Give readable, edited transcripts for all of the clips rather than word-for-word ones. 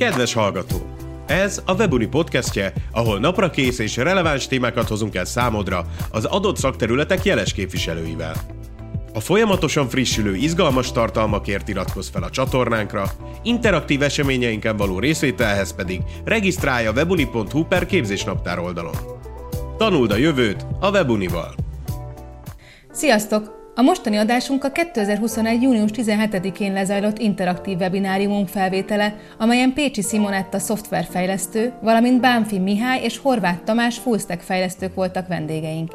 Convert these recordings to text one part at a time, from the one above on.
Kedves hallgató! Ez a Webuni podcastje, ahol naprakész és releváns témákat hozunk el számodra az adott szakterületek jeles képviselőivel. A folyamatosan frissülő, izgalmas tartalmakért iratkozz fel a csatornánkra, interaktív eseményeinken való részvételhez pedig regisztrálj a webuni.hu/képzésnaptár oldalon. Tanuld a jövőt a Webunival! Sziasztok! A mostani adásunk a 2021. június 17-én lezajlott interaktív webináriumunk felvétele, amelyen Pécsi Simonetta szoftverfejlesztő, valamint Bánfi Mihály és Horváth Tamás fullstack fejlesztők voltak vendégeink.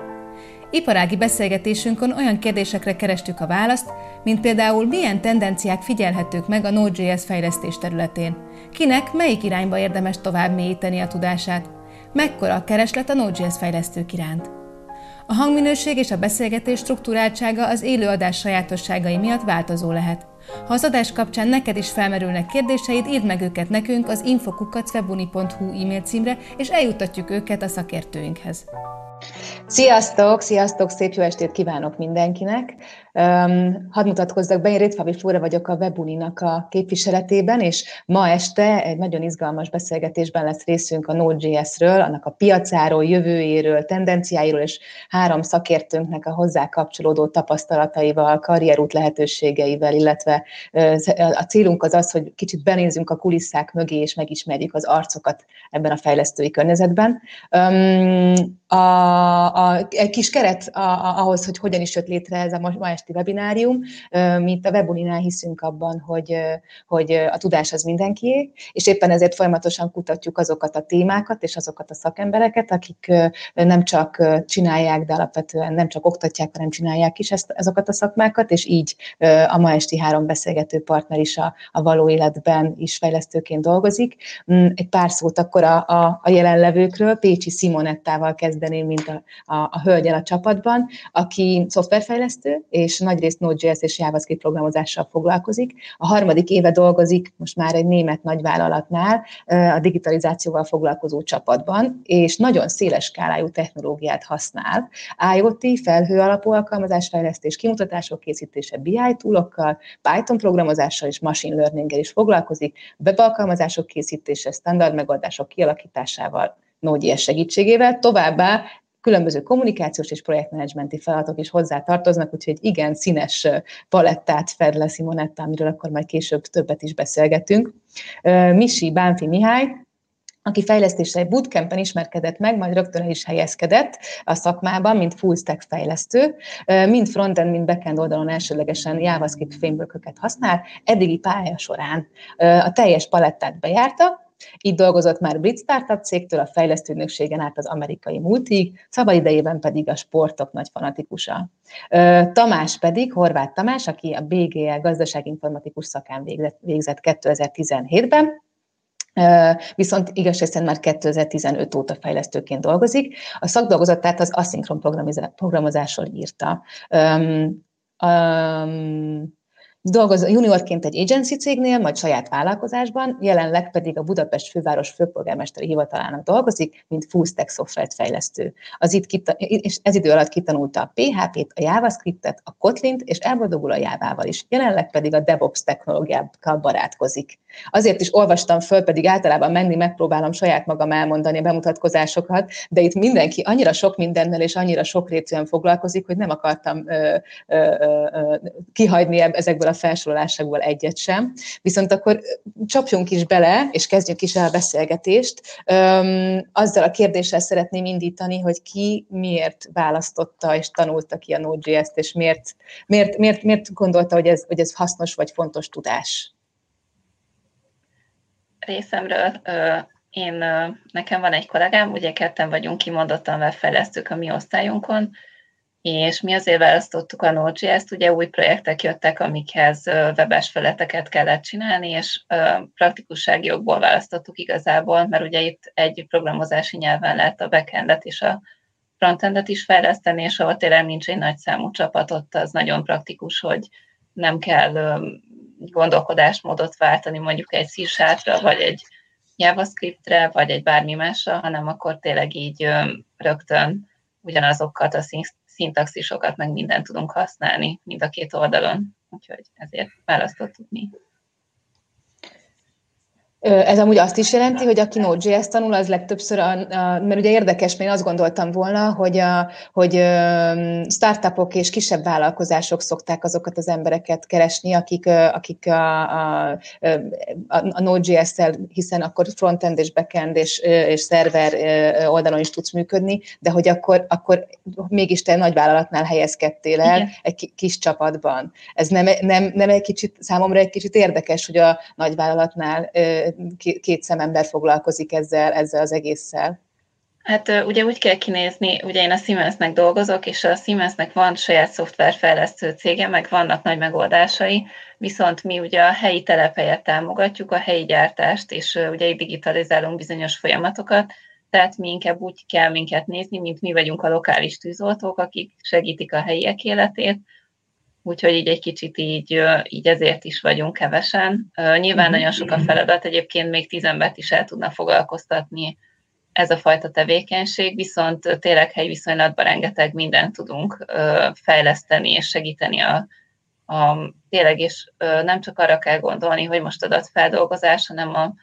Iparági beszélgetésünkön olyan kérdésekre kerestük a választ, mint például milyen tendenciák figyelhetők meg a Node.js fejlesztés területén, kinek melyik irányba érdemes tovább mélyíteni a tudását, mekkora a kereslet a Node.js fejlesztők iránt. A hangminőség és a beszélgetés struktúráltsága az élőadás sajátosságai miatt változó lehet. Ha az adás kapcsán neked is felmerülnek kérdéseid, írd meg őket nekünk az info@webuni.hu e-mail címre, és eljuttatjuk őket a szakértőinkhez. Sziasztok! Sziasztok! Szép jó estét kívánok mindenkinek! Hadd mutatkozzak, Bennyi Rétfávi Flóra vagyok a Webuninak a képviseletében, és ma este egy nagyon izgalmas beszélgetésben lesz részünk a Node.js-ről, annak a piacáról, jövőjéről, tendenciáiról, és három szakértőnknek a hozzá kapcsolódó tapasztalataival, karrierút lehetőségeivel, illetve a célunk az az, hogy kicsit benézzünk a kulisszák mögé, és megismerjük az arcokat ebben a fejlesztői környezetben. Egy kis keret ahhoz, hogy hogyan is jött létre ez a ma esti webinárium. Mi itt a Webuninál hiszünk abban, hogy a tudás az mindenkié, és éppen ezért folyamatosan kutatjuk azokat a témákat és azokat a szakembereket, akik nem csak csinálják, de alapvetően nem csak oktatják, hanem csinálják is azokat a szakmákat, és így a ma esti három beszélgető partner is a való életben is fejlesztőként dolgozik. Egy pár szót akkor a jelenlevőkről. Pécsi Simonettával kezdeném, mint a hölgyel a csapatban, aki szoftverfejlesztő, és nagyrészt Node.js és JavaScript programozással foglalkozik. A harmadik éve dolgozik most már egy német nagyvállalatnál a digitalizációval foglalkozó csapatban, és nagyon széles skálájú technológiát használ. IoT, felhő alapú alkalmazásfejlesztés, kimutatások készítése BI toolokkal, Python programozással és machine learninggel is foglalkozik, webalkalmazások készítése, standard megoldások kialakításával, Node.js segítségével, továbbá különböző kommunikációs és projektmenedzsmenti feladatok is hozzá tartoznak, úgyhogy igen színes palettát fed le Simonetta, amiről akkor majd később többet is beszélgetünk. Bánfi Mihály, aki fejlesztésre egy bootcampen ismerkedett meg, majd rögtön el is helyezkedett a szakmában, mint full-stack fejlesztő, mind frontend, mind backend oldalon elsőlegesen JavaScript frameworköket használ, eddigi pálya során a teljes palettát bejárta. Így dolgozott már brit startup cégtől a fejlesztőnökségen át az amerikai multig, szabadidejében pedig a sportok nagy fanatikusa. Tamás pedig, Horváth Tamás, aki a BGE gazdaságinformatikus szakán végzett 2017-ben, viszont igazság szerint már 2015 óta fejlesztőként dolgozik. A szakdolgozatát az aszinkron programozásról írta. Dolgoz juniorként egy agency cégnél, majd saját vállalkozásban, jelenleg pedig a Budapest Főváros Főpolgármesteri Hivatalának dolgozik, mint full-stack szoftverfejlesztő. Ez idő alatt kitanulta a PHP-t, a JavaScriptet, a Kotlint, és elboldogul a Jávával is. Jelenleg pedig a DevOps technológiákkal barátkozik. Azért is olvastam föl, pedig általában megpróbálom saját magam elmondani a bemutatkozásokat, de itt mindenki annyira sok mindennel és annyira sokrétűen foglalkozik, hogy nem akartam kihagyni ezekből a felsorolásokból egyet sem. Viszont akkor csapjunk is bele, és kezdjük is el a beszélgetést. Azzal a kérdéssel szeretném indítani, hogy ki miért választotta és tanulta ki a Node.js-t, és miért gondolta, hogy ez hasznos vagy fontos tudás? Részemről nekem van egy kollégám, ugye ketten vagyunk kimondottan webfejlesztők a mi osztályunkon, és mi azért választottuk a Node.js-t, ugye új projektek jöttek, amikhez webes feleteket kellett csinálni, és praktikussági okból választottuk igazából, mert ugye itt egy programozási nyelven lehet a backendet és a frontendet is fejleszteni, és ahol tényleg nincs egy nagy számú csapat, ott az nagyon praktikus, hogy nem kell gondolkodásmódot váltani mondjuk egy C-sharpra, vagy egy JavaScriptre, vagy egy bármi másra, hanem akkor tényleg így rögtön ugyanazokat a szintaxisokat, meg mindent tudunk használni mind a két oldalon, úgyhogy ezért választottuk mi. Ez amúgy azt is jelenti, hogy aki Node.js tanul, az legtöbbször, mert ugye érdekes, mert én azt gondoltam volna, hogy startupok és kisebb vállalkozások szokták azokat az embereket keresni, akik a Node.js-szel, hiszen akkor frontend és backend és szerver oldalon is tudsz működni, de hogy akkor mégis te nagy vállalatnál helyezkedtél el. Igen. Egy kis csapatban. Ez nem egy kicsit, számomra egy kicsit érdekes, hogy a nagy vállalatnál két szemember foglalkozik ezzel az egésszel. Hát ugye úgy kell kinézni, ugye én a Siemensnek dolgozok, és a Siemensnek van saját szoftverfejlesztő cége, meg vannak nagy megoldásai, viszont mi ugye a helyi telephelyet támogatjuk, a helyi gyártást, és ugye így digitalizálunk bizonyos folyamatokat, tehát mi inkább úgy kell minket nézni, mint mi vagyunk a lokális tűzoltók, akik segítik a helyiek életét, úgyhogy így egy kicsit így ezért is vagyunk kevesen. Nyilván nagyon sok a feladat, egyébként még 10 embert is el tudna foglalkoztatni ez a fajta tevékenység, viszont tényleg helyviszonylatban rengeteg mindent tudunk fejleszteni és segíteni tényleg, és nem csak arra kell gondolni, hogy most adatfeldolgozás, hanem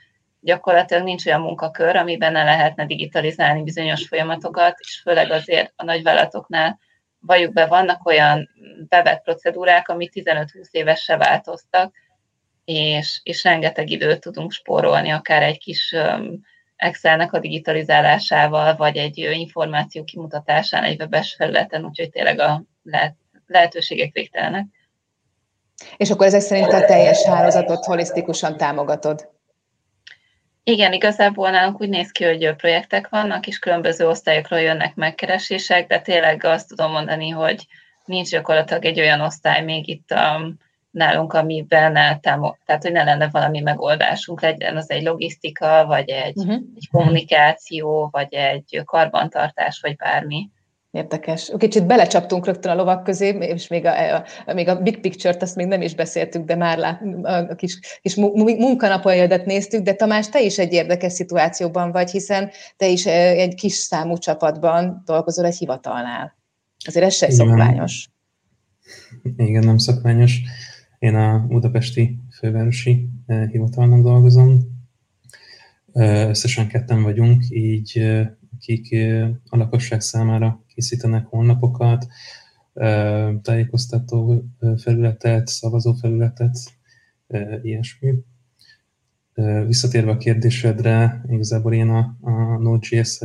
gyakorlatilag nincs olyan munkakör, amiben ne lehetne digitalizálni bizonyos folyamatokat, és főleg azért a nagyvállalatoknál valljuk be, vannak olyan bevett procedúrák, ami 15-20 éves se változtak, és rengeteg időt tudunk spórolni, akár egy kis Excelnek a digitalizálásával, vagy egy információ kimutatásán, egy webes felületen, úgyhogy tényleg a lehetőségek végtelenek. És akkor ezek szerint a teljes hálózatot holisztikusan támogatod? Igen, igazából nálunk úgy néz ki, hogy projektek vannak, és különböző osztályokról jönnek megkeresések, de tényleg azt tudom mondani, hogy nincs gyakorlatilag egy olyan osztály még itt nálunk, amiben tehát hogy ne lenne valami megoldásunk, legyen az egy logisztika, vagy egy kommunikáció, vagy egy karbantartás, vagy bármi. Érdekes. Kicsit belecsaptunk rögtön a lovak közé, és még a big picture-t azt még nem is beszéltük, de már a kis munkanapodat néztük, de Tamás, te is egy érdekes szituációban vagy, hiszen te is egy kis számú csapatban dolgozol egy hivatalnál. Azért ez sem szokványos. Igen, nem szokványos. Én a Budapesti Fővárosi Hivatalnak dolgozom. Összesen ketten vagyunk, így akik a lakosság számára készítenek honlapokat, tájékoztató felületet, szavazó felületet, ilyesmi. Visszatérve a kérdésedre, igazából én a Node.js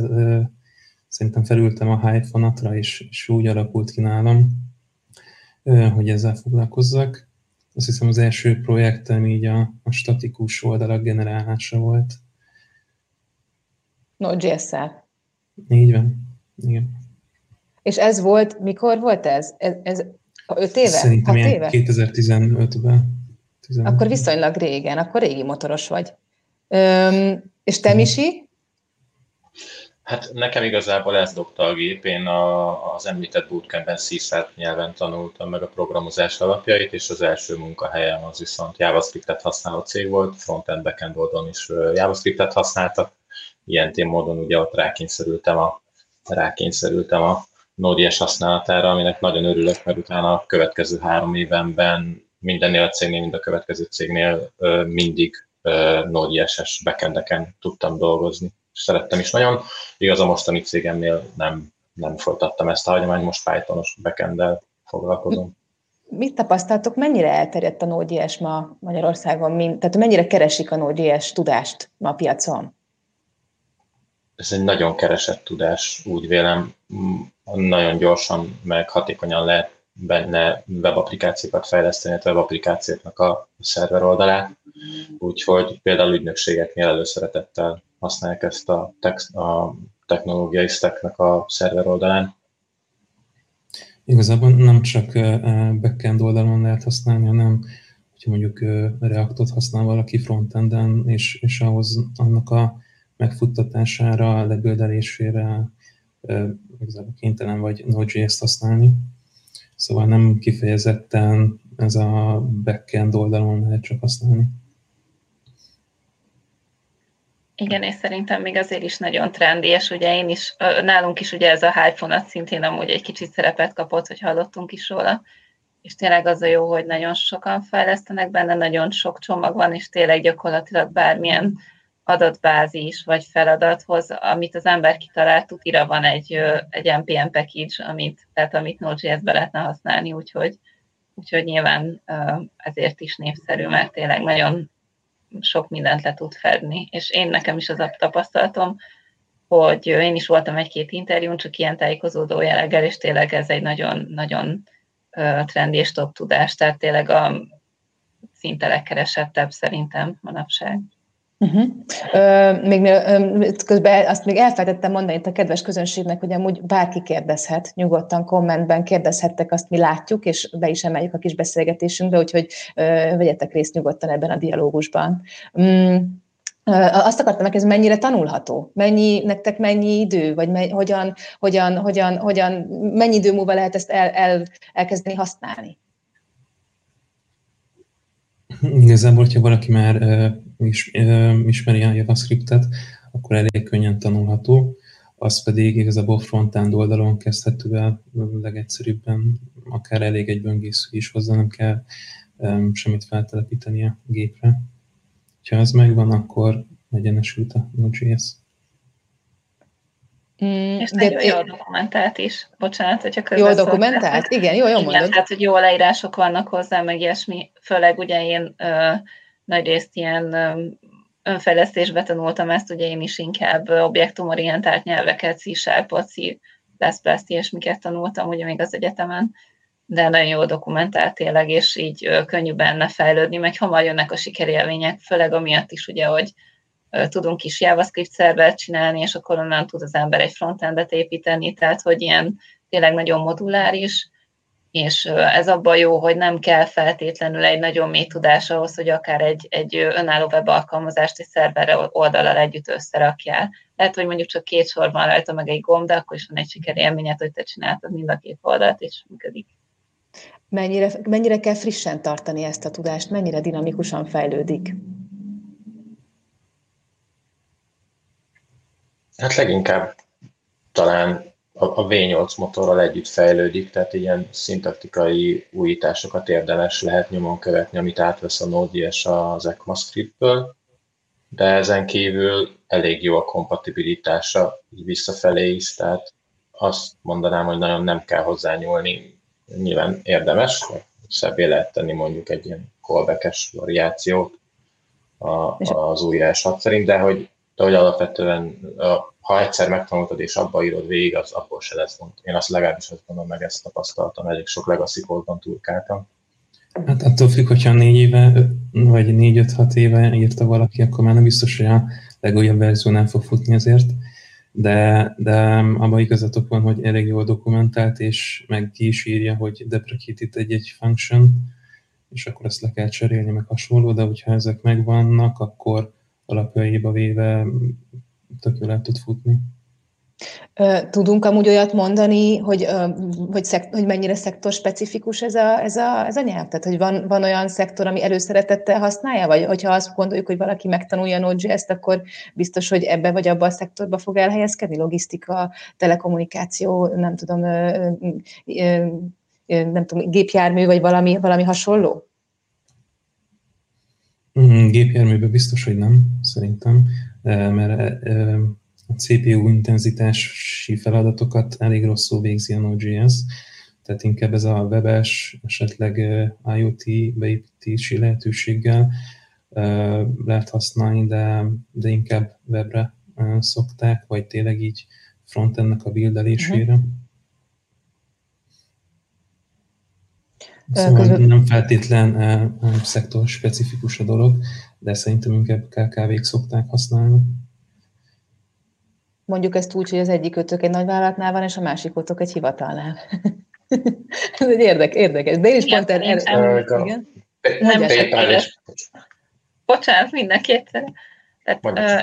szerintem felültem a hype vonatra, és úgy alakult ki nálam, hogy ezzel foglalkozzak. Azt hiszem az első projektem így a statikus oldalak generálása volt. Node.js-szel. Így van, igen. És ez volt, mikor volt ez? Ez 5 éve? Szerintem 6 éve? 2015-ben. Akkor viszonylag régen, akkor régi motoros vagy. És te, Misi? Hát nekem igazából ez dobta a gép. Én az említett bootcampben C-Sharp nyelven tanultam meg a programozás alapjait, és az első munkahelyem az viszont JavaScript-et használó cég volt, frontend, backend oldalon is JavaScript-et használtak. Ilyen módon ugye ott rákényszerültem a Node.js használatára, aminek nagyon örülök, mert utána a következő 3 évenben mindennél a cégnél, mind a következő cégnél mindig Node.js-es backendeken tudtam dolgozni, és szerettem is nagyon. Igaz, a mostani cégemnél nem folytattam ezt a hagyományt, most Pythonos backenddel foglalkozom. Mit tapasztaltok, mennyire elterjedt a Node.js ma Magyarországon, tehát mennyire keresik a Node.js tudást ma a piacon? Ez egy nagyon keresett tudás, úgy vélem, nagyon gyorsan, meg hatékonyan lehet benne webapplikációkat fejleszteni, a webapplikációknak a szerver oldalát, úgyhogy például ügynökségeknél előszeretettel használják ezt a technológiai stacknek a szerver oldalán. Igazából nem csak backend oldalon lehet használni, hanem hogyha mondjuk Reactot használ valaki frontenden, és ahhoz annak a megfuttatására, leböldelésére igazából kénytelen vagy Node.js-t használni. Szóval nem kifejezetten ez a backend oldalon lehet csak használni. Igen, és szerintem még azért is nagyon trendi, és ugye én is, nálunk is ugye ez a hype vonat szintén amúgy egy kicsit szerepet kapott, hogy hallottunk is róla. és tényleg az a jó, hogy nagyon sokan fejlesztenek benne, nagyon sok csomag van, és tényleg gyakorlatilag bármilyen adatbázis vagy feladathoz, amit az ember kitalált, tutira van egy NPM package, amit Node.js-be lehetne használni, úgyhogy nyilván ezért is népszerű, mert tényleg nagyon sok mindent le tud fedni. És nekem is az a tapasztalatom, hogy én is voltam egy-két interjún, csak ilyen tájékozódó jelleggel, és tényleg ez egy nagyon-nagyon trendi és top tudás, tehát tényleg a szinte legkeresettebb szerintem manapság. Még közben azt még elfelejtettem mondani itt a kedves közönségnek, hogy amúgy bárki kérdezhet, nyugodtan kommentben kérdezhettek, azt mi látjuk, és be is emeljük a kis beszélgetésünkbe, úgyhogy vegyetek részt nyugodtan ebben a dialógusban. Azt akartam meg, ez mennyire tanulható? Nektek mennyi idő, vagy mennyi idő múlva lehet ezt elkezdeni használni? Igazából, hogyha valaki már ismeri a JavaScriptet, akkor elég könnyen tanulható. Az pedig igazából frontend oldalon kezdhető el legegyszerűbben, akár elég egy böngésző is hozzá, nem kell semmit feltelepíteni a gépre. Ha ez megvan, akkor egyenesült a Node.js. És nagyon jól dokumentált is. Bocsánat, hogyha közben jól dokumentált? Igen, jól mondod. Igen, tehát, hogy jó leírások vannak hozzá, meg ilyesmi. Főleg ugye én nagyrészt ilyen önfejlesztésbe tanultam ezt, ugye én is inkább objektumorientált nyelveket, C#-ot, C++, ilyesmiket tanultam, ugye még az egyetemen, de nagyon jól dokumentált tényleg, és így könnyű benne fejlődni, meg hamar jönnek a sikerélmények, főleg amiatt is ugye, hogy tudunk is JavaScript szervert csinálni, és akkor onnan tud az ember egy frontendet építeni, tehát hogy ilyen tényleg nagyon moduláris, és ez abban jó, hogy nem kell feltétlenül egy nagyon mély tudás ahhoz, hogy akár egy önálló webalkalmazást egy szerver oldallal együtt összerakjál. Lehet, hogy mondjuk csak 2 sor van rajta meg egy gomb, de akkor is van egy sikerélményed, hogy te csináltad mind a 2 oldalt, és működik. Mennyire kell frissen tartani ezt a tudást? Mennyire dinamikusan fejlődik? Hát leginkább talán a V8 motorral együtt fejlődik, tehát ilyen szintaktikai újításokat érdemes lehet nyomon követni, amit átvesz a Node.js az ECMAScriptből, de ezen kívül elég jó a kompatibilitása visszafelé is, tehát azt mondanám, hogy nagyon nem kell hozzányúlni. Nyilván érdemes, szebbé lehet tenni mondjuk egy ilyen callback-es variációt az új eset szerint, de hogy alapvetően, ha egyszer megtanultad és abba írod végig, az abból se lesz gond. Én azt legalábbis azt mondom, meg ezt tapasztaltam, elég sok legacy code-ban turkáltam. Hát attól függ, hogyha 4 éve, vagy 4-5-6 éve írta valaki, akkor már nem biztos, hogy a legújabb verziónál fog futni azért. De abban igazatok van, hogy elég jól dokumentált, és meg ki is írja, hogy deprecated egy function, és akkor ezt le kell cserélni, meg hasonló, de hogyha ezek megvannak, akkor alapjaiba véve tök jól el tud futni. Tudunk amúgy olyat mondani, hogy mennyire szektorspecifikus ez a nyelv? Tehát, hogy van olyan szektor, ami előszeretettel használja? Vagy hogyha azt gondoljuk, hogy valaki megtanulja a Node.js-t, akkor biztos, hogy ebbe vagy abba a szektorba fog elhelyezkedni? Logisztika, telekommunikáció, nem tudom, gépjármű, vagy valami hasonló? Gépjárműben biztos, hogy nem, szerintem, mert a CPU intenzitási feladatokat elég rosszul végzi a Node.js, tehát inkább ez a webes, esetleg IoT beépítési lehetőséggel lehet használni, de inkább webre szokták, vagy tényleg így frontendnek a buildelésére. Szóval nem feltétlen szektor specifikus a dolog, de szerintem inkább KKV-k szokták használni. Mondjuk ezt úgy, hogy az egyik ötök egy nagyvállalatnál van, és a másik ötök egy hivatalnál. Ez egy érdekes. De én is pont Bocsánat, minden kétszer.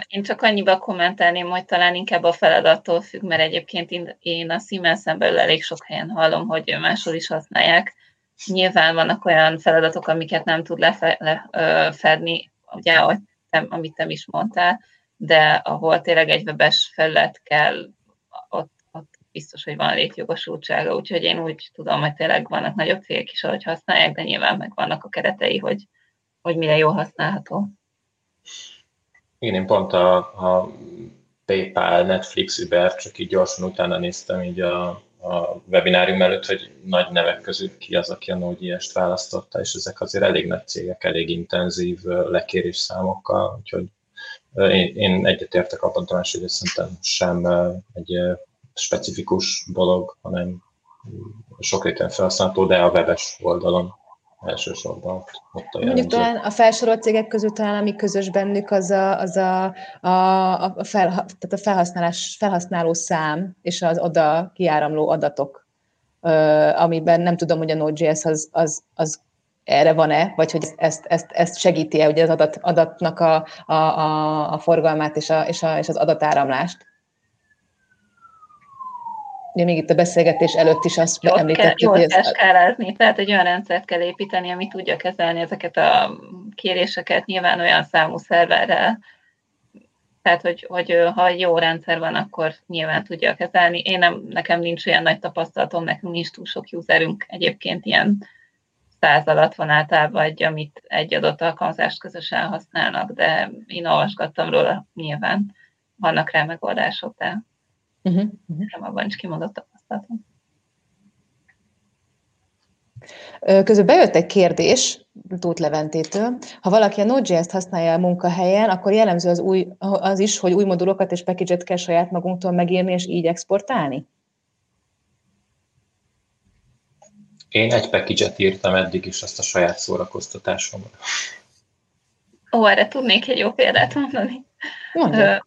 Én csak annyiba kommentálném, hogy talán inkább a feladattól függ, mert egyébként én a Siemens-en belül elég sok helyen hallom, hogy máshol is használják. Nyilván vannak olyan feladatok, amiket nem tud lefedni, ugye, amit te is mondtál, de ahol tényleg egy webes felület kell, ott biztos, hogy van létjogosultsága, úgyhogy én úgy tudom, hogy tényleg vannak nagyobb cégek is, ahogy használják, de nyilván meg vannak a keretei, hogy mire jól használható. Igen, én pont a PayPal, Netflix, Uber, csak így gyorsan utána néztem így a webinárium előtt, hogy nagy nevek közül ki az, aki a Node.js-t választotta, és ezek azért elég nagy cégek, elég intenzív lekérés számokkal, úgyhogy én egyetértek abban, Tamás, hogy szerintem sem egy specifikus dolog, hanem sokréten felhasználható, de a webes oldalon elsősorban ott a jellemző. Mondjuk talán a felsorolt cégek közül talán, ami közös bennük, az a felhasználó szám és az oda kiáramló adatok, amiben nem tudom, hogy a Node.js az erre van-e, vagy hogy ezt segíti-e, ugye az adatnak a forgalmát és az adatáramlást. Ugye még itt a beszélgetés előtt is azt említettük, hogy... Jól kell skálázni, tehát egy olyan rendszert kell építeni, ami tudja kezelni ezeket a kéréseket, nyilván olyan számú szerverrel, tehát hogy ha jó rendszer van, akkor nyilván tudja kezelni. Nekem nincs olyan nagy tapasztalatom, nekünk nincs túl sok userünk egyébként, ilyen 100 alatt van általában amit egy adott alkalmazást közösen használnak, de én olvasgattam róla, nyilván vannak rá megoldások, de nem abban is kimondott tapasztalatom. Közben bejött egy kérdés Tóth Leventétől. Ha valaki a Node.js-t használja a munkahelyen, akkor jellemző az is, hogy új modulokat és package-et kell saját magunktól megírni és így exportálni? Én egy package-et írtam eddig is, azt a saját szórakoztatásomra. Ó, erre tudnék egy jó példát mondani.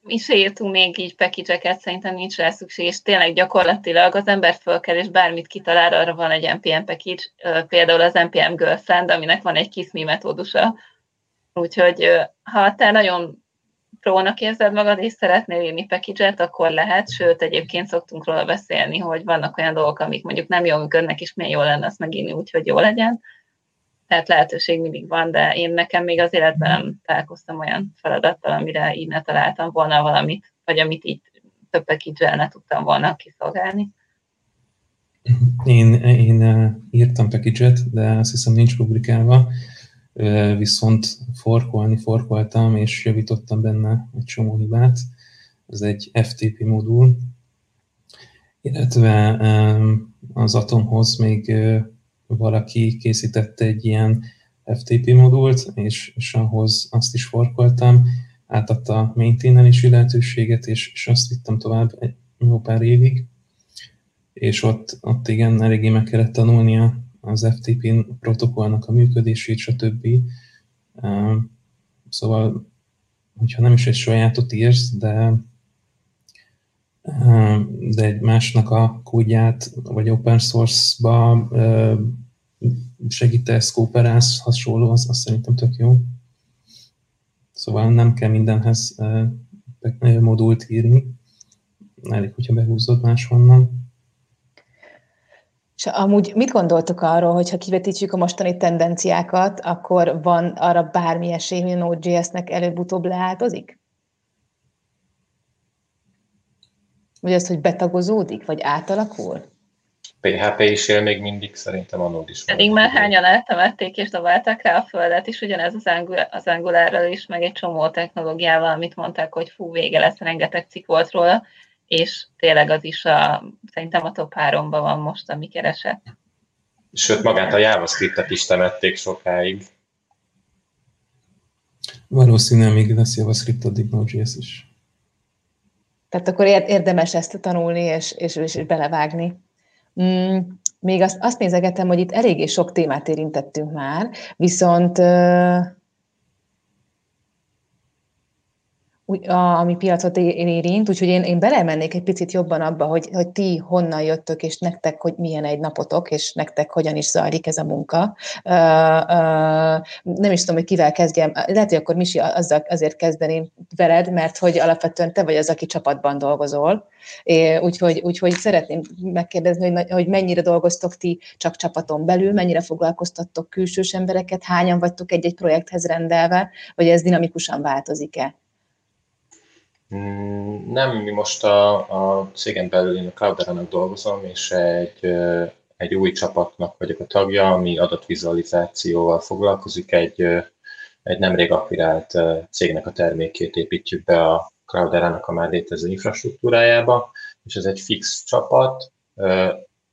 Mi se írtunk még így package-eket, szerintem nincs rá szükség, és tényleg gyakorlatilag az ember föl kell, és bármit kitalál, arra van egy NPM package, például az NPM Girlfriend, aminek van egy kiss me metódusa. Úgyhogy ha te nagyon prónak érzed magad, és szeretnél írni package-et, akkor lehet, sőt, egyébként szoktunk róla beszélni, hogy vannak olyan dolgok, amik mondjuk nem jól működnek, és milyen jól lenne azt megírni úgy, hogy jó legyen. Tehát lehetőség mindig van, de én nekem még az életben nem találkoztam olyan feladattal, amire így ne találtam volna valamit, vagy amit így több package-el ne tudtam volna kiszolgálni. Én írtam package-et, de azt hiszem nincs publikálva, viszont forkoltam, és javítottam benne egy csomó hibát. Ez egy FTP modul, illetve az Atomhoz még valaki készítette egy ilyen FTP modult, és ahhoz azt is forkoltam, átadta a maintenance-i lehetőséget, és azt vittem tovább egy jó pár évig, és ott igen, eléggé meg kellett tanulnia az FTP protokollnak a működését, stb. Szóval, hogyha nem is egy sajátot írsz, de egy másnak a kódját, vagy open source-ba segítesz, kooperálsz, hasonló, az szerintem tök jó. Szóval nem kell mindenhez modult írni, elég, hogyha behúzod máshonnan. És amúgy mit gondoltok arról, hogy ha kivetítjük a mostani tendenciákat, akkor van arra bármi esély, hogy a Node.js-nek előbb-utóbb leáltozik? Vagy az, hogy betagozódik, vagy átalakul? PHP is él még mindig, szerintem a Node is. Pedig már hányan eltemették és dobálták rá a földet, és ugyanez az Angularral is, meg egy csomó technológiával, amit mondták, hogy fú, vége lesz, rengeteg cikk volt róla, és tényleg az is szerintem a top 3-ban van most, ami keresett. Sőt, magát a JavaScript-et is temették sokáig. Valószínűleg még lesz JavaScript, addig Node.js is. Tehát akkor érdemes ezt tanulni, és belevágni. Még azt nézegetem, hogy itt eléggé sok témát érintettünk már, viszont ami piacot érint, úgyhogy én belemennék egy picit jobban abba, hogy ti honnan jöttök, és nektek, hogy milyen egy napotok, és nektek hogyan is zajlik ez a munka. Nem is tudom, hogy kivel kezdjem. Lehet, hogy akkor Misi azért kezdeném veled, mert hogy alapvetően te vagy az, aki csapatban dolgozol. Úgyhogy szeretném megkérdezni, hogy mennyire dolgoztok ti csak csapaton belül, mennyire foglalkoztattok külsős embereket, hányan vagytok egy-egy projekthez rendelve, vagy ez dinamikusan változik-e? Nem, mi most a cégen belül én a Cloudera-nak dolgozom, és egy új csapatnak vagyok a tagja, ami adatvizualizációval foglalkozik, egy nemrég akvirált cégnek a termékét építjük be a Cloudera-nak a már létező infrastruktúrájába, és ez egy fix csapat,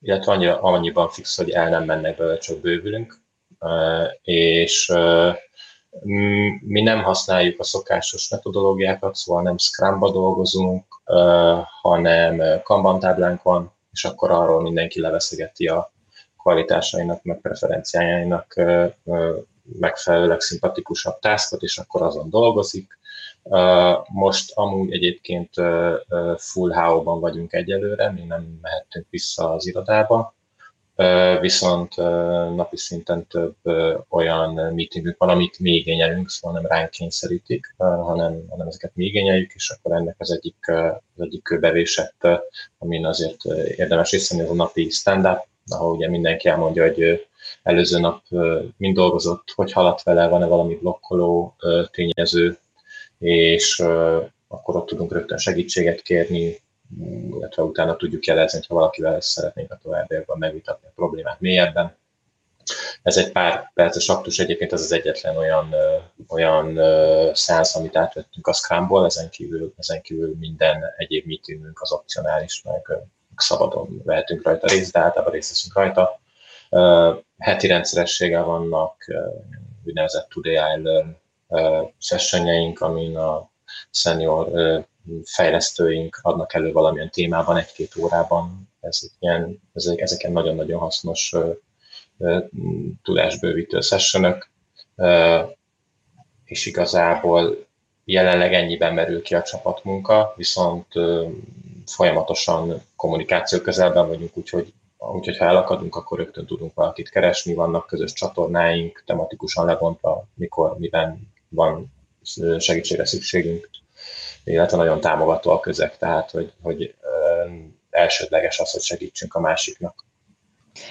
illetve annyiban fix, hogy el nem mennek bele, csak bővülünk, és mi nem használjuk a szokásos metodológiákat, szóval nem Scrumba dolgozunk, hanem Kanban táblánk van, és akkor arról mindenki leveszegeti a kvalitásainak, meg preferenciájának megfelelőleg szimpatikusabb taskot, és akkor azon dolgozik. Most amúgy egyébként full HO-ban vagyunk egyelőre, mi nem mehettünk vissza az irodába, viszont napi szinten több olyan meetingünk van, amit mi igényelünk, szóval nem ránk kényszerítik, hanem ezeket mi igényeljük, és akkor ennek az egyik kőbevésett, amin azért érdemes részt venni, az a napi stand-up, ahol ugye mindenki elmondja, hogy előző nap mind dolgozott, hogy haladt vele, van-e valami blokkoló tényező, és akkor ott tudunk rögtön segítséget kérni, illetve utána tudjuk jelezni, ha valakivel szeretnénk a továbbiakban megvitatni a problémát mélyebben. Ez egy pár perces aktus, egyébként ez az egyetlen olyan száz, amit átvettünk a Scrumból, ezen kívül minden egyéb meetingünk az opcionális, meg szabadon vehetünk rajta részt, de általában részt veszünk rajta. Heti rendszerességgel vannak úgynevezett Today I Learn sessionjeink, amin a senior fejlesztőink adnak elő valamilyen témában, egy-két órában. Ezeken nagyon-nagyon hasznos tudásbővítő sessionök, és igazából jelenleg ennyiben merül ki a csapatmunka, viszont folyamatosan kommunikáció közelben vagyunk, úgyhogy ha elakadunk, akkor rögtön tudunk valakit keresni, vannak közös csatornáink, tematikusan lebontva, mikor, miben van segítségre szükségünk, illetve nagyon támogató a közeg, tehát hogy elsődleges az, hogy segítsünk a másiknak.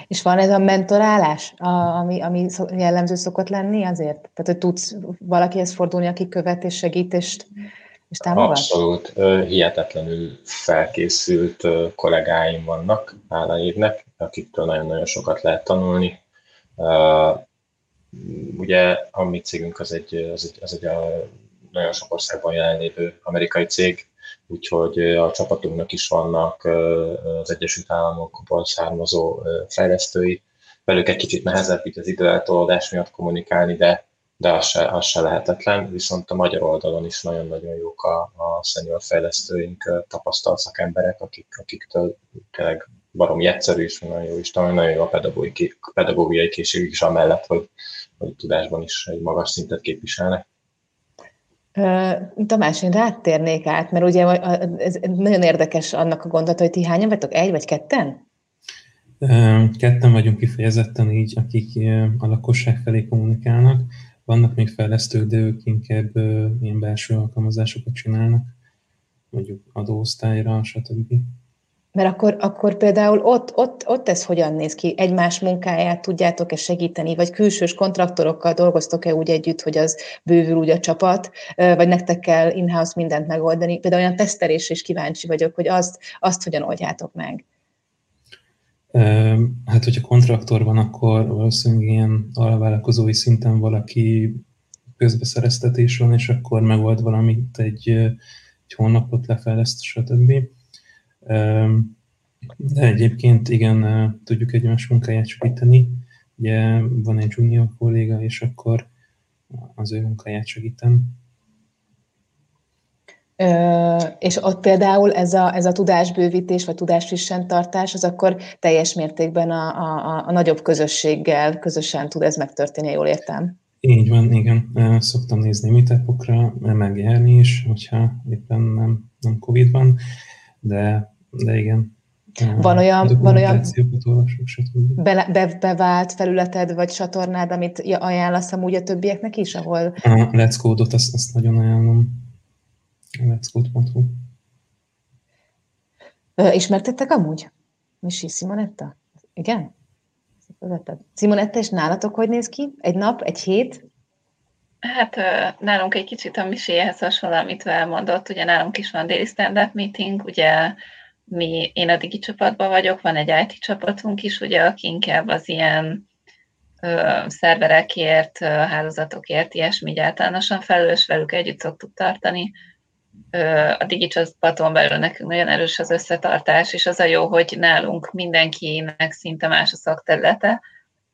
És van ez a mentorálás, ami jellemző szokott lenni azért? Tehát, hogy tudsz valakihez fordulni, aki követ és segít, és támogat? Abszolút. Hihetetlenül felkészült kollégáim vannak, hála évnek, akiktől nagyon-nagyon sokat lehet tanulni. Ugye a mi cégünk az egy nagyon sok országban jelenlévő amerikai cég, úgyhogy a csapatunknak is vannak az Egyesült Államokból származó fejlesztői. Velük egy kicsit nehezebb itt az időeltolódás miatt kommunikálni, de az se lehetetlen, viszont a magyar oldalon is nagyon-nagyon jók a senior fejlesztőink, tapasztalt szakemberek, akiktől tényleg baromi egyszerű és nagyon jó is tanulni, nagyon jó a pedagógiai készségük is amellett, hogy tudásban is egy magas szintet képviselnek. Tamás, én rád térnék át, mert ugye ez nagyon érdekes annak a gondolata, hogy ti hányan vagytok? Egy vagy ketten? Ketten vagyunk kifejezetten így, akik a lakosság felé kommunikálnak. Vannak még fejlesztők, de ők inkább ilyen belső alkalmazásokat csinálnak, mondjuk adóosztályra, stb. Mert akkor például ott ez hogyan néz ki? Egymás munkáját tudjátok-e segíteni? Vagy külsős kontraktorokkal dolgoztok-e úgy együtt, hogy az bővül úgy a csapat? Vagy nektek kell in-house mindent megoldani? Például olyan tesztelésre is kíváncsi vagyok, hogy azt hogyan oldjátok meg? Hát, hogyha kontraktor van, akkor valószínűleg ilyen alvállalkozói szinten valaki közbeszereztetés van, és akkor megold valamit, egy hónapot lefejleszt, stb. De egyébként igen, tudjuk egymás munkáját segíteni. Ugye van egy junior kolléga, és akkor az ő munkáját segítem. És ott például ez a tudásbővítés, vagy tudásfrissenntartás, az akkor teljes mértékben a nagyobb közösséggel közösen tud ez megtörténni, jól értem? Így van, igen. Szoktam nézni meetupokra, megjárni is, hogyha éppen nem Covid van, de igen. Van olyan bevált felületed, vagy csatornád, amit ajánlasz amúgy a többieknek is, ahol... A Let's Code-ot, azt nagyon ajánlom. Let's Code.hu. Ismertettek amúgy? Misi, Simonetta? Igen? Simonetta, és nálatok hogy néz ki? Egy nap, egy hét? Hát nálunk egy kicsit a miséhez hasonló, amit elmondott, ugye nálunk is van déli stand-up meeting, ugye én a digi csapatban vagyok, van egy IT csapatunk is, ugye, aki inkább az ilyen szerverekért, hálózatokért, ilyesmi általánosan felelős, velük együtt szoktuk tartani. A digi csapaton belül nekünk nagyon erős az összetartás, és az a jó, hogy nálunk mindenkinek szinte más a szakterülete,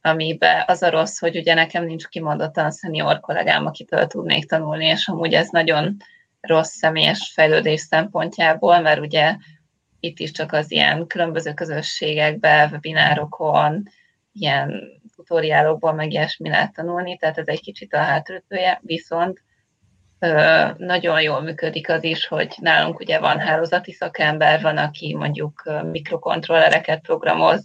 amiben az a rossz, hogy ugye nekem nincs kimondottan senior kollégám, akitől tudnék tanulni, és amúgy ez nagyon rossz személyes fejlődés szempontjából, mert ugye itt is csak az ilyen különböző közösségekben, webinárokon, ilyen tutoriálokból meg ilyesmi lehet tanulni, tehát ez egy kicsit a hátulütője, viszont nagyon jól működik az is, hogy nálunk ugye van hálózati szakember, van, aki mondjuk mikrokontrollereket programoz,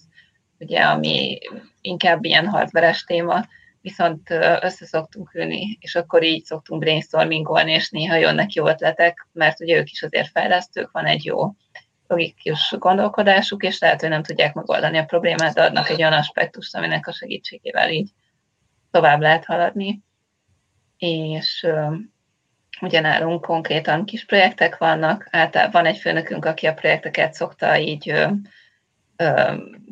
ugye, ami inkább ilyen hardveres téma, viszont össze szoktunk ülni, és akkor így szoktunk brainstormingolni, és néha jönnek jó ötletek, mert ugye ők is azért fejlesztők, van egy jó logikus gondolkodásuk, és lehet, hogy nem tudják megoldani a problémát, de adnak egy olyan aspektust, aminek a segítségével így tovább lehet haladni. És ugyanálunk konkrétan kis projektek vannak, általában van egy főnökünk, aki a projekteket szokta így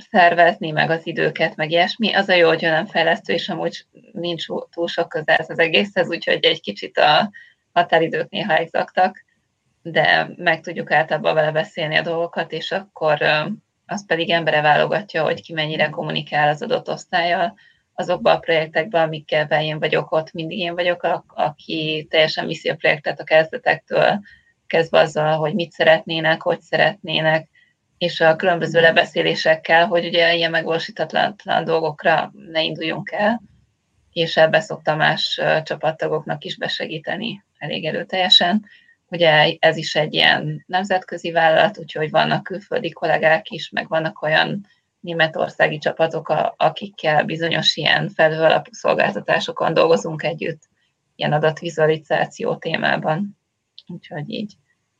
szervezni, meg az időket, meg ilyesmi. Az a jó, hogy ő nem fejlesztő, és amúgy nincs túl sok közel az egészhez, úgyhogy egy kicsit a határidők néha exaktak, de meg tudjuk általában vele beszélni a dolgokat, és akkor az pedig embere válogatja, hogy ki mennyire kommunikál az adott osztállyal. Azokban a projektekben, amikkel én vagyok ott, mindig én vagyok, aki teljesen viszi a projektet a kezdetektől, kezdve azzal, hogy mit szeretnének, hogy szeretnének, és a különböző lebeszélésekkel, hogy ugye ilyen megvalósíthatatlan dolgokra ne induljunk el, és ebbe szoktam más csapattagoknak is besegíteni elég erőteljesen. Ugye ez is egy ilyen nemzetközi vállalat, úgyhogy vannak külföldi kollégák is, meg vannak olyan németországi csapatok, akikkel bizonyos ilyen felhő alapú szolgáltatásokon dolgozunk együtt, ilyen adatvizualizáció témában. Úgyhogy így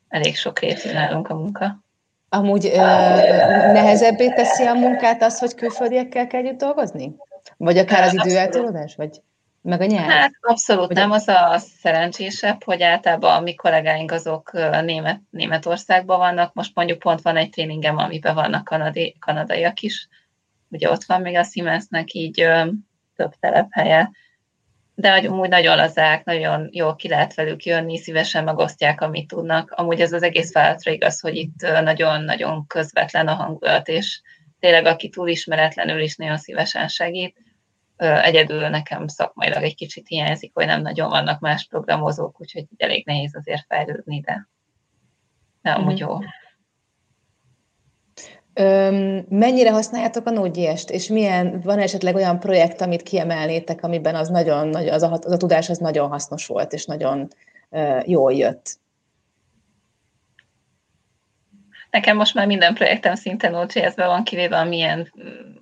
elég sok rétű nálunk a munka. Amúgy nehezebbé teszi a munkát az, hogy külföldiekkel kell együtt dolgozni? Vagy akár az időeltolódás? Vagy meg a nyelv? Hát abszolút ugye? Nem, az a szerencsésebb, hogy általában a mi kollégáink azok Németországban vannak, most mondjuk pont van egy tréningem, amiben vannak kanadaiak is, ugye ott van még a Siemensnek így több telephelye, de amúgy nagyon lazák, nagyon jól ki lehet velük jönni, szívesen megosztják, amit tudnak. Amúgy ez az egész vállalatra igaz, hogy itt nagyon-nagyon közvetlen a hangulat, és tényleg aki túl ismeretlenül is nagyon szívesen segít. Egyedül nekem szakmailag egy kicsit hiányzik, hogy nem nagyon vannak más programozók, úgyhogy elég nehéz azért fejlődni, de amúgy jó. Mennyire használjátok a Node.js-t, és van esetleg olyan projekt, amit kiemelnétek, amiben az a tudás az nagyon hasznos volt, és nagyon jól jött? Nekem most már minden projektem szinte Node.js-ben van, kivéve amilyen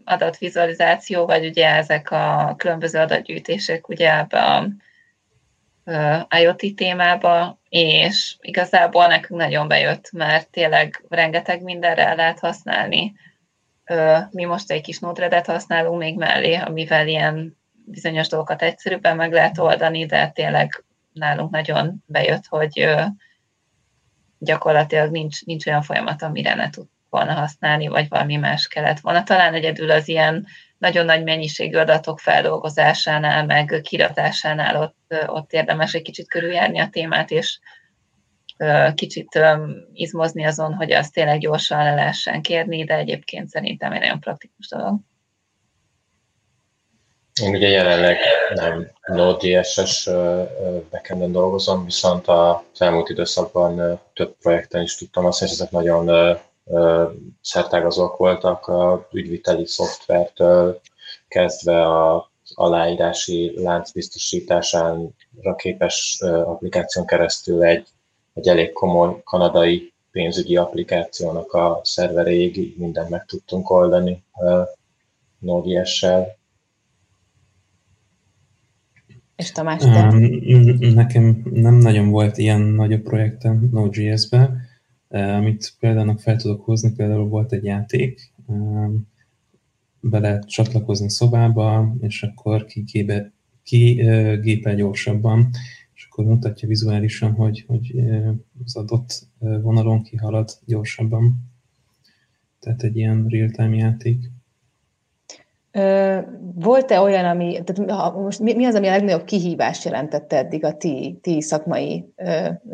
adatvizualizáció, vagy ugye ezek a különböző adatgyűjtések ugye a IoT témába, és igazából nekünk nagyon bejött, mert tényleg rengeteg mindenre lehet használni. Mi most egy kis Node-redet használunk még mellé, amivel ilyen bizonyos dolgokat egyszerűbben meg lehet oldani, de tényleg nálunk nagyon bejött, hogy gyakorlatilag nincs olyan folyamat, amire ne tud volna használni, vagy valami más kellett volna. Talán egyedül az ilyen nagyon nagy mennyiségű adatok feldolgozásánál, meg kiratásánál ott érdemes egy kicsit körüljárni a témát, és kicsit izmozni azon, hogy azt tényleg gyorsan le lehessen kérni, de egyébként szerintem egy nagyon praktikus dolog. Én ugye jelenleg nem Node.js-es backenden dolgozom, viszont az elmúlt időszakban több projekten is tudtam azt, és ezek nagyon szertágazók voltak, a ügyviteli szoftvertől kezdve az aláírási lánc biztosításánra képes applikáción keresztül egy elég komoly kanadai pénzügyi applikációnak a szerveréig mindent meg tudtunk oldani Node.js-sel. És Tamás, te? Nekem nem nagyon volt ilyen nagyobb projektem Node.js-ben, amit például fel tudok hozni, például volt egy játék, be lehet csatlakozni szobába, és akkor ki gépen gyorsabban, és akkor mutatja vizuálisan, hogy az adott vonalon kihalad gyorsabban. Tehát egy ilyen real-time játék. Volt-e olyan, ami, tehát most mi az, ami a legnagyobb kihívást jelentette eddig a ti szakmai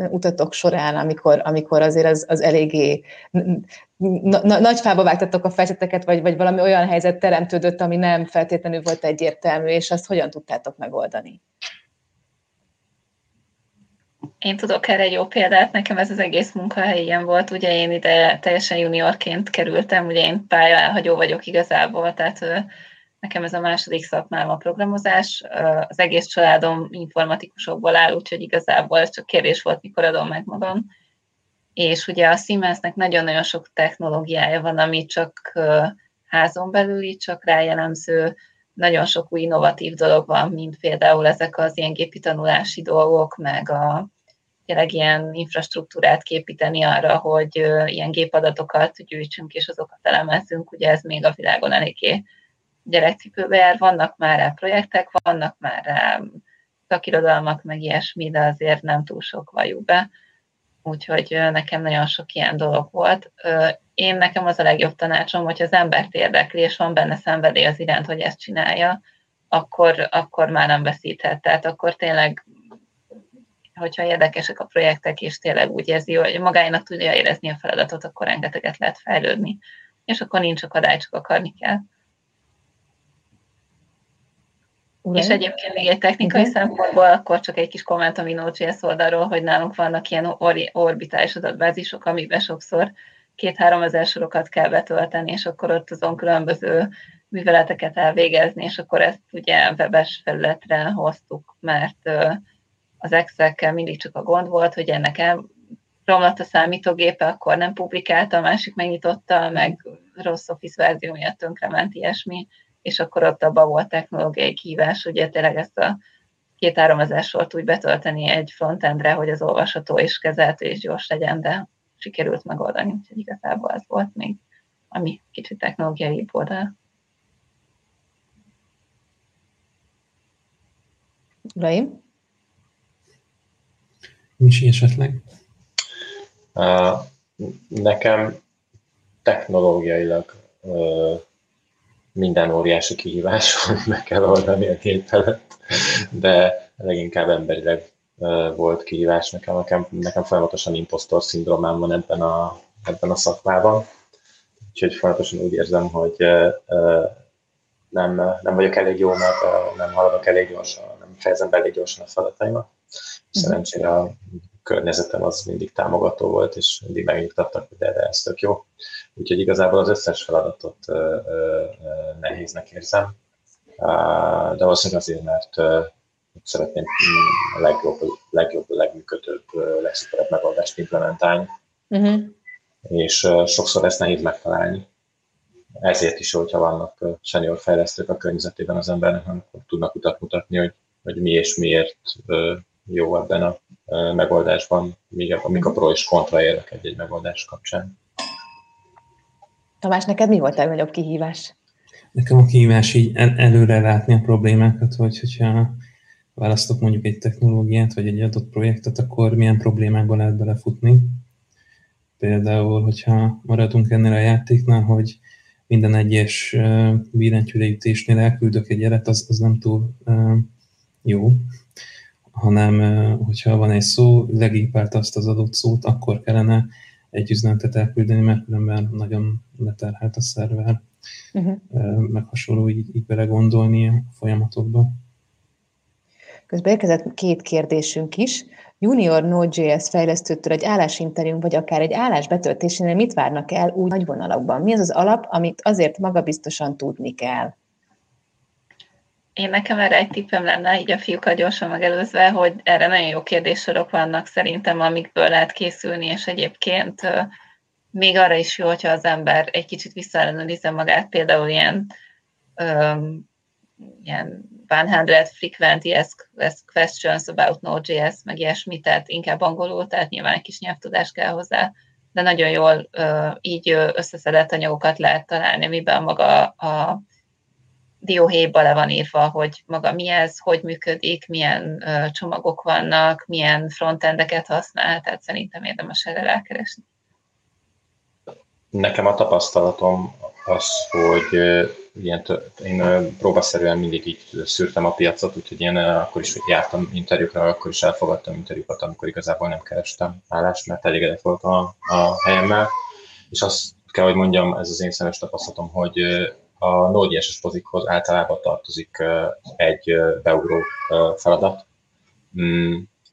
utatok során, amikor azért az eléggé nagy fába vágtatok a fejseteket, vagy valami olyan helyzet teremtődött, ami nem feltétlenül volt egyértelmű, és azt hogyan tudtátok megoldani? Én tudok erre egy jó példát, nekem ez az egész munkahely ilyen volt, ugye én ide teljesen juniorként kerültem, ugye én pályaelhagyó vagyok igazából, tehát nekem ez a második szakmám a programozás, az egész családom informatikusokból áll, úgyhogy igazából csak kérdés volt, mikor adom meg magam. És ugye a Siemensnek nagyon-nagyon sok technológiája van, ami csak házon belüli, csak rájellemző, nagyon sok új innovatív dolog van, mint például ezek az ilyen gépi tanulási dolgok, meg a tényleg ilyen infrastruktúrát képíteni arra, hogy ilyen gépadatokat gyűjtsünk, és azokat elemezzünk, ugye ez még a világon eléggé gyerekcipőbe jár, vannak már rá projektek, vannak már rá szakirodalmak, meg ilyesmi, de azért nem túl sok valljuk be. Úgyhogy nekem nagyon sok ilyen dolog volt. Nekem az a legjobb tanácsom, hogyha az embert érdekli, és van benne szenvedély az iránt, hogy ezt csinálja, akkor már nem veszíthet. Tehát akkor tényleg, hogyha érdekesek a projektek, és tényleg úgy érzi, hogy magának tudja érezni a feladatot, akkor rengeteget lehet fejlődni. És akkor nincs akadály, csak akarni kell. Ugyan. És egyébként még egy technikai szempontból, akkor csak egy kis komment a Node.js oldalról, hogy nálunk vannak ilyen orbitális adatbázisok, amiben sokszor 2-3 ezer sorokat kell betölteni, és akkor ott azon különböző műveleteket elvégezni, és akkor ezt ugye webes felületre hoztuk, mert az Excel-kel mindig csak a gond volt, hogy ennek elromlott a számítógépe, akkor nem publikálta, a másik megnyitotta, meg rossz Office verzió miatt tönkrement ilyesmi, és akkor ott abban volt technológiai kihívás, ugye tényleg ezt a 2-3 ezer sort úgy betölteni egy frontendre, hogy az olvasható és kezelhető és gyors legyen, de sikerült megoldani, úgyhogy igazából ez volt még, ami kicsit technológiai oldal. Uraim? Misi esetleg? Nekem technológiailag minden óriási kihívás, hogy meg kell oldani a gép előtt, de leginkább emberileg volt kihívás nekem folyamatosan impostor szindrómám van ebben a szakmában, úgyhogy folyamatosan úgy érzem, hogy nem vagyok elég jó, mert nem haladok elég gyorsan, nem fejezem be elég gyorsan a feladataimat. Szerencsére a környezetem az mindig támogató volt, és mindig megnyugtattak, hogy de ez tök jó. Úgyhogy igazából az összes feladatot nehéznek érzem, de valószínűleg azért, mert szeretném a legjobb, legműködőbb, legszuperebb megoldást implementálni, és sokszor ezt nehéz megtalálni. Ezért is, hogyha vannak senior fejlesztők a környezetében az embernek, akkor tudnak utat mutatni, hogy mi és miért jó ebben a megoldásban, amik a pro és kontra érnek egy-egy megoldás kapcsán. Tamás, neked mi volt a legnagyobb kihívás? Nekem a kihívás így előre látni a problémákat, vagy hogyha választok mondjuk egy technológiát, vagy egy adott projektet, akkor milyen problémákba lehet belefutni. Például, hogyha maradunk ennél a játéknál, hogy minden egyes billentyűleütésnél elküldök egy jelet, az nem túl jó, hanem hogyha van egy szó, legépált azt az adott szót, akkor kellene egy üzenetet elküldeni, mert különben nagyon leterhelt a szerver, meg hasonló így belegondolni a folyamatokba. Közben érkezett 2 kérdésünk is. Junior Node.js fejlesztőtől egy állásinterjún, vagy akár egy állás betöltésénél mit várnak el úgy nagy vonalakban? Mi az az alap, amit azért magabiztosan tudni kell? Én nekem erre egy tippem lenne, így a fiúkat gyorsan megelőzve, hogy erre nagyon jó kérdéssorok vannak szerintem, amikből lehet készülni, és egyébként még arra is jó, hogyha az ember egy kicsit visszaellenőrizze magát, például ilyen 100 frequent questions about Node.js, meg ilyesmi, tehát inkább angolul, tehát nyilván egy kis nyelvtudás kell hozzá, de nagyon jól így összeszedett anyagokat lehet találni, amiben maga a dióhéjba le van írva, hogy maga mi ez, hogy működik, milyen csomagok vannak, milyen frontendeket használ, tehát szerintem érdemes erre rákeresni. Nekem a tapasztalatom az, hogy ilyen, én próbaszerűen mindig így szűrtem a piacot, úgyhogy én akkor is jártam interjúkra, akkor is elfogadtam interjúkat, amikor igazából nem kerestem állást, mert elégedett voltam a helyemmel. És azt kell, hogy mondjam, ez az én személyes tapasztalatom, hogy a Node.js-es pozikhoz általában tartozik egy beugró feladat,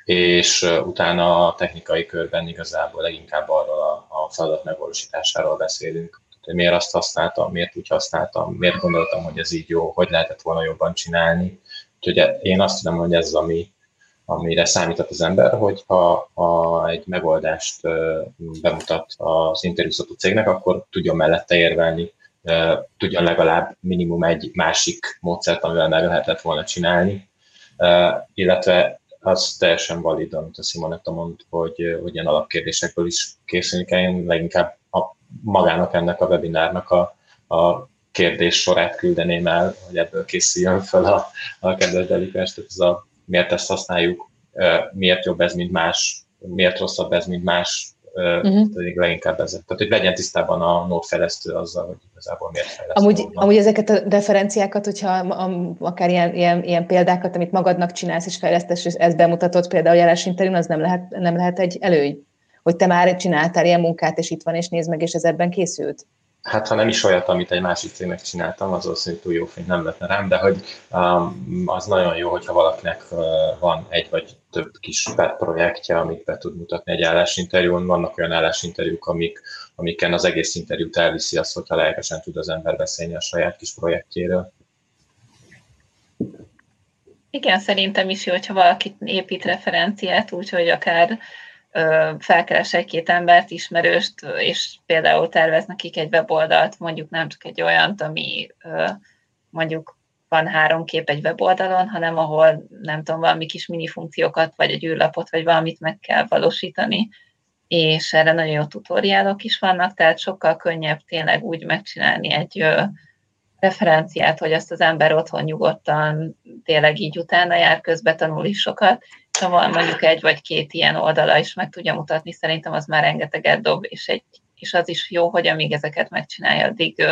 és utána a technikai körben igazából leginkább arról a feladat megvalósításáról beszélünk. Miért azt használtam, miért úgy használtam, miért gondoltam, hogy ez így jó, hogy lehetett volna jobban csinálni. Úgyhogy én azt tudom, hogy ez az, amire számított az ember, hogy ha egy megoldást bemutat az interjúztató cégnek, akkor tudjon mellette érvelni, tudjon legalább minimum egy másik módszert, amivel meg lehetett volna csinálni, illetve az teljesen valid, amit a Simonetta mond, hogy ilyen alapkérdésekből is készülni kell. Én leginkább magának ennek a webinárnak a kérdés sorát küldeném el, hogy ebből készüljön fel a kedves delikás, tehát ez a miért ezt használjuk, miért jobb ez, mint más, miért rosszabb ez, mint más, tehát leginkább ezek. Tehát, hogy legyen tisztában a Node fejlesztő azzal, hogy igazából miért fejlesztő. Amúgy ezeket a referenciákat, hogyha akár ilyen példákat, amit magadnak csinálsz és fejlesztesz, és ezt bemutatod például állásinterjún, az nem lehet egy előny? Hogy te már csináltál ilyen munkát, és itt van, és nézd meg, és ez ebben készült? Hát, ha nem is olyat, amit egy másik cégnek csináltam, az valószínűleg túl jó fény nem lehetne rám, de hogy az nagyon jó, hogyha valakinek van egy vagy több kis projektje, amit be tud mutatni egy állásinterjún. Vannak olyan állásinterjúk, amiken az egész interjút elviszi azt, hogyha lelkesen tud az ember beszélni a saját kis projektjéről. Igen, szerintem is jó, hogyha valaki épít referenciát, úgyhogy akár felkeres egy-két embert, ismerőst, és például tervez nekik egy weboldalt, mondjuk nem csak egy olyant, ami mondjuk van 3 kép egy weboldalon, hanem ahol nem tudom, valami kis mini funkciókat, vagy egy űrlapot, vagy valamit meg kell valósítani, és erre nagyon jó tutoriálok is vannak, tehát sokkal könnyebb tényleg úgy megcsinálni egy referenciát, hogy azt az ember otthon nyugodtan tényleg így utána jár, közbe tanul is sokat, szóval mondjuk egy vagy két ilyen oldala is meg tudja mutatni, szerintem az már rengeteget dob, és az is jó, hogy amíg ezeket megcsinálja, addig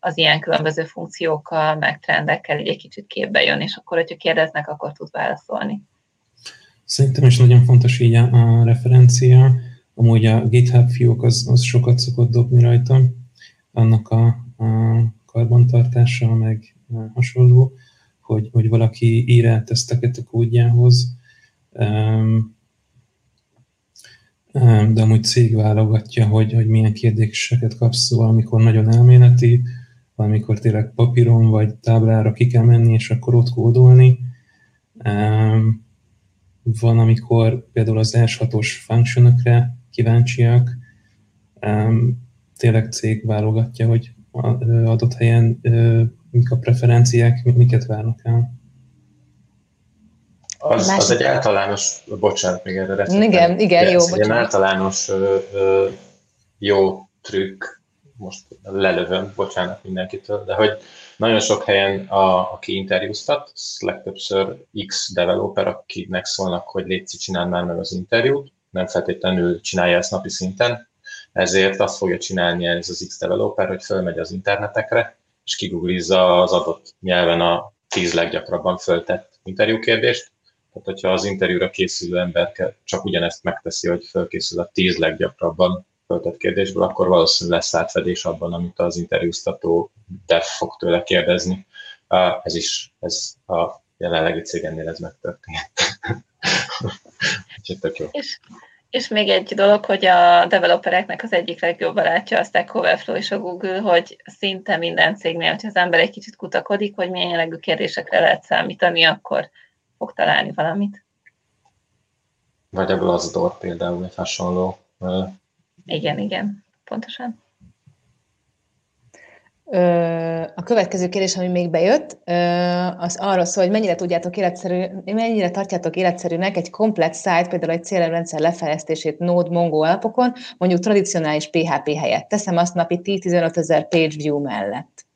az ilyen különböző funkciókkal, meg trendekkel így egy kicsit képbe jön, és akkor, hogyha kérdeznek, akkor tud válaszolni. Szerintem is nagyon fontos így a referencia, amúgy a GitHub fiók az sokat szokott dobni rajta, annak a karbantartása, meg hasonló, hogy valaki ír el teszteket a kódjához, de amúgy cég válogatja, hogy milyen kérdéseket kapsz, szóval amikor nagyon elméleti, valamikor tényleg papíron vagy táblára ki kell menni, és akkor ott kódolni. Van, amikor például az S6-os functionokra kíváncsiak, tényleg cég válogatja, hogy adott helyen mik a preferenciák, miket várnak el. Az egy általános, bocsánat, még erre receptem. Igen, jó, bocsánat. Egy általános jó trükk, most lelövöm, bocsánat mindenkitől, de hogy nagyon sok helyen, aki interjúztat, legtöbbször X developer, akinek szólnak, hogy létszik, csináld már meg az interjút, nem feltétlenül csinálja ezt napi szinten, ezért azt fogja csinálni ez az X developer, hogy fölmegy az internetekre, és kiguglizza az adott nyelven a 10 leggyakrabban föltett interjúkérdést. Tehát, hogyha az interjúra készülő ember csak ugyanezt megteszi, hogy fölkészül a 10 leggyakrabban föltett kérdésből, akkor valószínűleg lesz átfedés abban, amit az interjúztató fog tőle kérdezni. Ez a jelenlegi cégennél ez megtörtént. Úgyhogy tök jó. És még egy dolog, hogy a developereknek az egyik legjobb barátja a Stack Overflow és a Google, hogy szinte minden cégnél, hogyha az ember egy kicsit kutakodik, hogy milyen jellegű kérdésekre lehet számítani, akkor fog találni valamit. Vagy a Glassdoor például egy hasonló. Igen, pontosan. A következő kérdés, ami még bejött, az arról szól, hogy mennyire tartjátok életszerűnek egy komplex szájt, például egy CRM-rendszer lefejlesztését Node-Mongo alapokon, mondjuk tradicionális PHP helyett. Teszem azt napi 10-15 ezer page view mellett.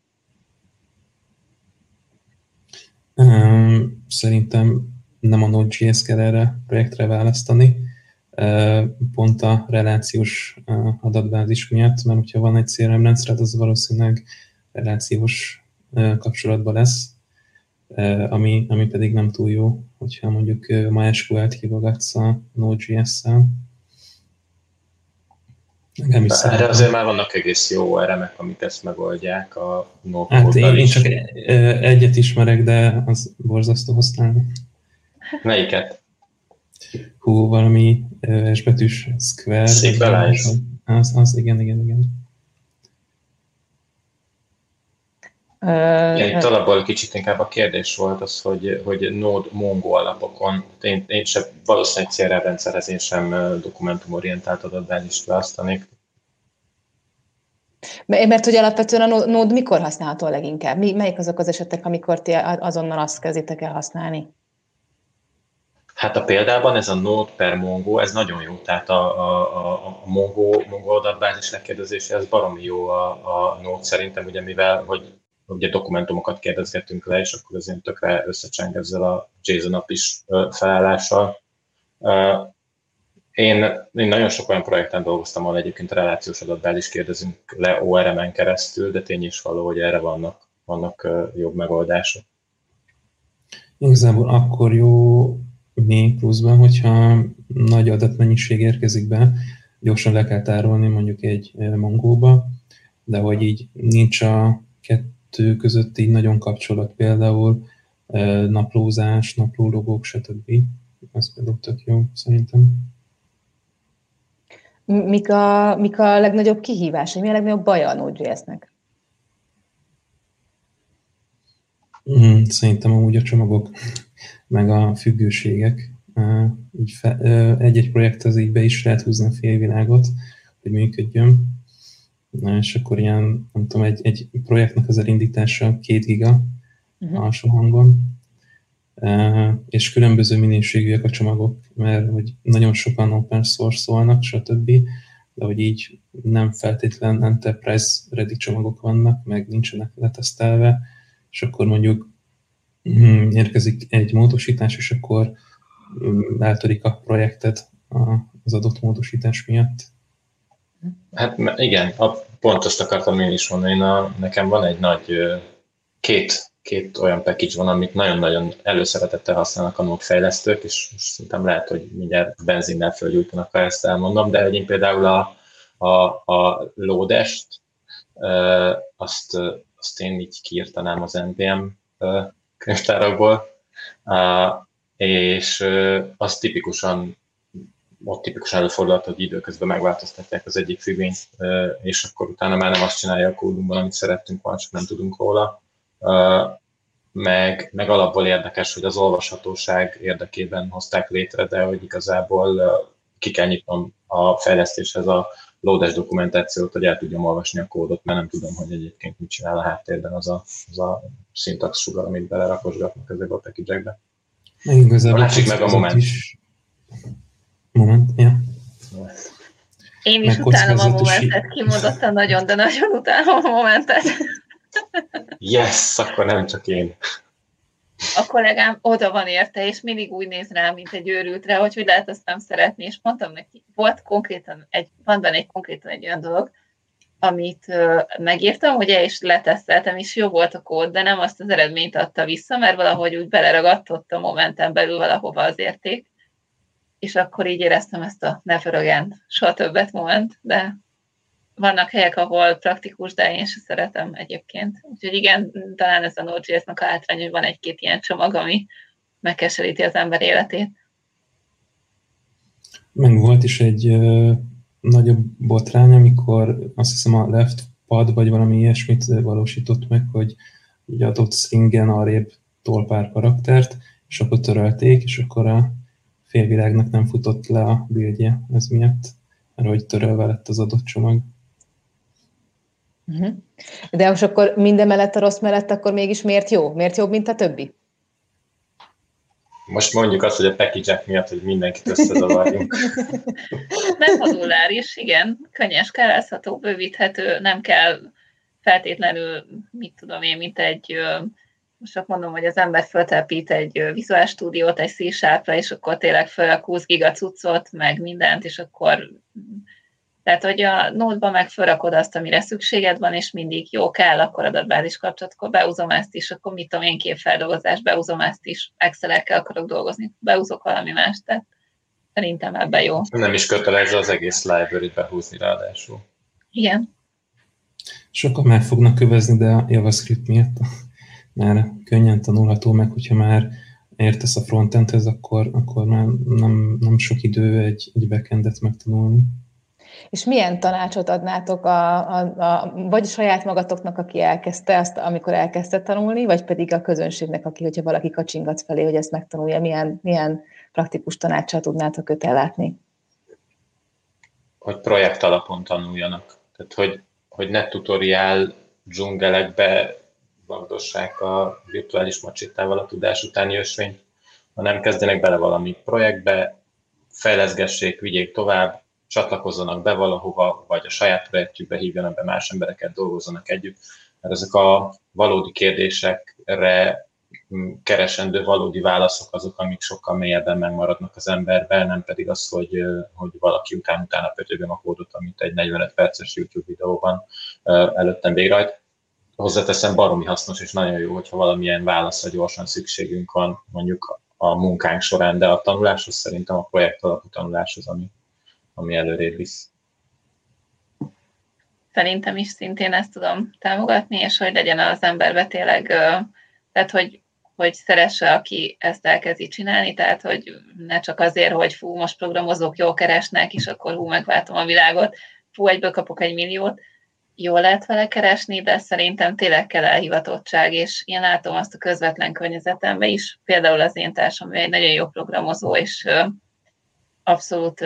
Szerintem nem a Node.js kell erre projektre választani, pont a relációs adatbázis miatt, mert hogyha van egy CRM rendszered, az valószínűleg relációs kapcsolatban lesz, ami pedig nem túl jó, hogyha mondjuk MySQL-t hívogatsz a Node.js-szel. Erre azért már vannak egész jó remek, amit ezt megoldják a no-code-dal. Hát én csak egyet ismerek, de az borzasztó használni. Melyiket? Hú, valami S-betűs Square. Sequelize. Az, igen. Itt alapból kicsit inkább a kérdés volt az, hogy Node Mongo alapokon, én sem, valószínűleg CRM rendszerhez én sem dokumentumorientált adatbázist választanék. Mert hogy alapvetően a Node mikor használható leginkább? Melyik azok az esetek, amikor ti azonnal azt kezditek el használni? Hát a példában ez a Node per Mongo, ez nagyon jó, tehát a Mongo adatbázis lekérdezése, ez baromi jó a Node szerintem, ugye mivel, hogy ugye dokumentumokat kérdezgetünk le, és akkor az én tökre összecseng ezzel a JSON API-s felállással. Én nagyon sok olyan projekten dolgoztam, ahol egyébként relációs adatbázis kérdezünk le ORM-en keresztül, de tény is való, hogy erre vannak jobb megoldások. Igazából akkor jó még pluszban, hogyha nagy adatmennyiség érkezik be, gyorsan le kell tárolni mondjuk egy Mongo-ba, de hogy így nincs a kettő között így nagyon kapcsolat, például naplózás, naplólogók, stb. Ez például tök jó, szerintem. Mik a legnagyobb kihívásai? Mi a legnagyobb baja a Node.js-nek? Szerintem amúgy a csomagok, meg a függőségek. Egy-egy projekthez így be is lehet húzni a félvilágot, hogy működjön. Na, és akkor ilyen, nem tudom, egy projektnek az elindítása 2 giga alsó hangon, és különböző minőségűek a csomagok, mert hogy nagyon sokan open source szólnak, stb., de hogy így nem feltétlen enterprise ready csomagok vannak, meg nincsenek letesztelve, és akkor mondjuk érkezik egy módosítás, és akkor eltörik a projektet az adott módosítás miatt. Hát igen, pont azt akartam én is mondani, nekem van egy nagy, két olyan package van, amit nagyon-nagyon előszeretettel használnak a Node fejlesztők, és most szerintem lehet, hogy mindjárt benzinnel fölgyújtanak, ha ezt elmondom, de én például a Loadest, azt én így kiírtanám az NPM könyvtárakból, és azt ott tipikusan előfordulhat, hogy időközben megváltoztatják az egyik függvényt, és akkor utána már nem azt csinálja a kódunkban, amit szerettünk volna, csak nem tudunk róla. Meg alapból érdekes, hogy az olvashatóság érdekében hozták létre, de hogy igazából ki kell nyitnom a fejlesztéshez a loades dokumentációt, hogy el tudjam olvasni a kódot, mert nem tudom, hogy egyébként mit csinál a háttérben az a szintax sugar, amit belerakosgatnak ezekbe a package-ekbe. A másik meg a moment. Moment, ja. Én is utálom a momentet, kimondottan nagyon, de nagyon utálom a momentet. Yes, akkor nem csak én. A kollégám oda van érte, és mindig úgy néz rá, mint egy őrültre, hogy lehet azt nem szeretni, és mondtam neki, van konkrétan egy olyan dolog, amit megírtam, ugye, és leteszteltem, és jó volt a kód, de nem azt az eredményt adta vissza, mert valahogy úgy beleragadt ott a momenten belül valahova az érték, és akkor így éreztem ezt a ne fölögen, soha többet moment, de vannak helyek, ahol praktikus, de én se szeretem egyébként. Úgyhogy igen, talán ez a Node.js-nak a hátrány, hogy van egy-két ilyen csomag, ami megkeseríti az ember életét. Meg volt is egy nagyobb botrány, amikor azt hiszem a left pad, vagy valami ilyesmit valósított meg, hogy adott stringen arrébb tol pár karaktert, és akkor törölték, és akkor a félvilágnak nem futott le a buildje ez miatt, mert hogy törölve lett az adott csomag. De most akkor minden mellett a rossz mellett, akkor mégis miért jó? Miért jobb, mint a többi? Most mondjuk azt, hogy a package-ek miatt, hogy mindenkit összezavarjunk. Nem moduláris, igen. Könnyen skálázható, bővíthető, nem kell feltétlenül, mit tudom én, mint egy most csak mondom, hogy az ember föltelepít egy Visual Studiót, egy C-Sharp-ra, és akkor tényleg felrakóz giga cuccot, meg mindent, és akkor... Tehát, hogy a Node-ban meg felrakod azt, amire szükséged van, és mindig jó kell, akkor adatbázis kapcsolat, akkor beúzom ezt is, akkor mit tudom én, képfeldolgozás, beúzom ezt is, Excel-ekkel akarok dolgozni, beúzok valami mást, tehát szerintem ebben jó. Nem is kötelező az egész library-t behúzni ráadásul. Igen. Sokan már fognak kövezni, de a JavaScript miatt már könnyen tanulható, meg hogyha már értesz a frontendhez, akkor már nem sok idő egy backendet megtanulni. És milyen tanácsot adnátok, vagy saját magatoknak, aki elkezdte azt, amikor elkezdte tanulni, vagy pedig a közönségnek, aki, hogyha valaki kacsingat felé, hogy ezt megtanulja, milyen praktikus tanácsot tudnátok őt ellátni? Hogy projekt alapon tanuljanak. Tehát, hogy ne tutoriál dzsungelekbe magdossák a virtuális macsitával a tudás utáni ösvényt, hanem kezdjenek bele valami projektbe, fejleszgessék, vigyék tovább, csatlakozzanak be valahova, vagy a saját projektjükbe hívjanak be más embereket, dolgozzanak együtt, mert ezek a valódi kérdésekre keresendő valódi válaszok azok, amik sokkal mélyebben megmaradnak az emberben, nem pedig az, hogy valaki utána pötyögöm a kódot, amit egy 45 perces YouTube videóban előttem végrehajt. Hozzáteszem, baromi hasznos és nagyon jó, hogyha valamilyen válaszra gyorsan szükségünk van mondjuk a munkánk során, de a tanuláshoz szerintem a projekt alapú tanulás az, ami előrébb visz. Szerintem is szintén ezt tudom támogatni, és hogy legyen az emberbe tényleg, tehát hogy szeresse, aki ezt elkezdi csinálni, tehát hogy ne csak azért, hogy fú, most programozók jól keresnek, és akkor hú, megváltom a világot, fú, egyből kapok 1 milliót, jól lehet vele keresni, de szerintem tényleg kell elhivatottság, és én látom azt a közvetlen környezetemben is, például az én társam, ő egy nagyon jó programozó, és abszolút...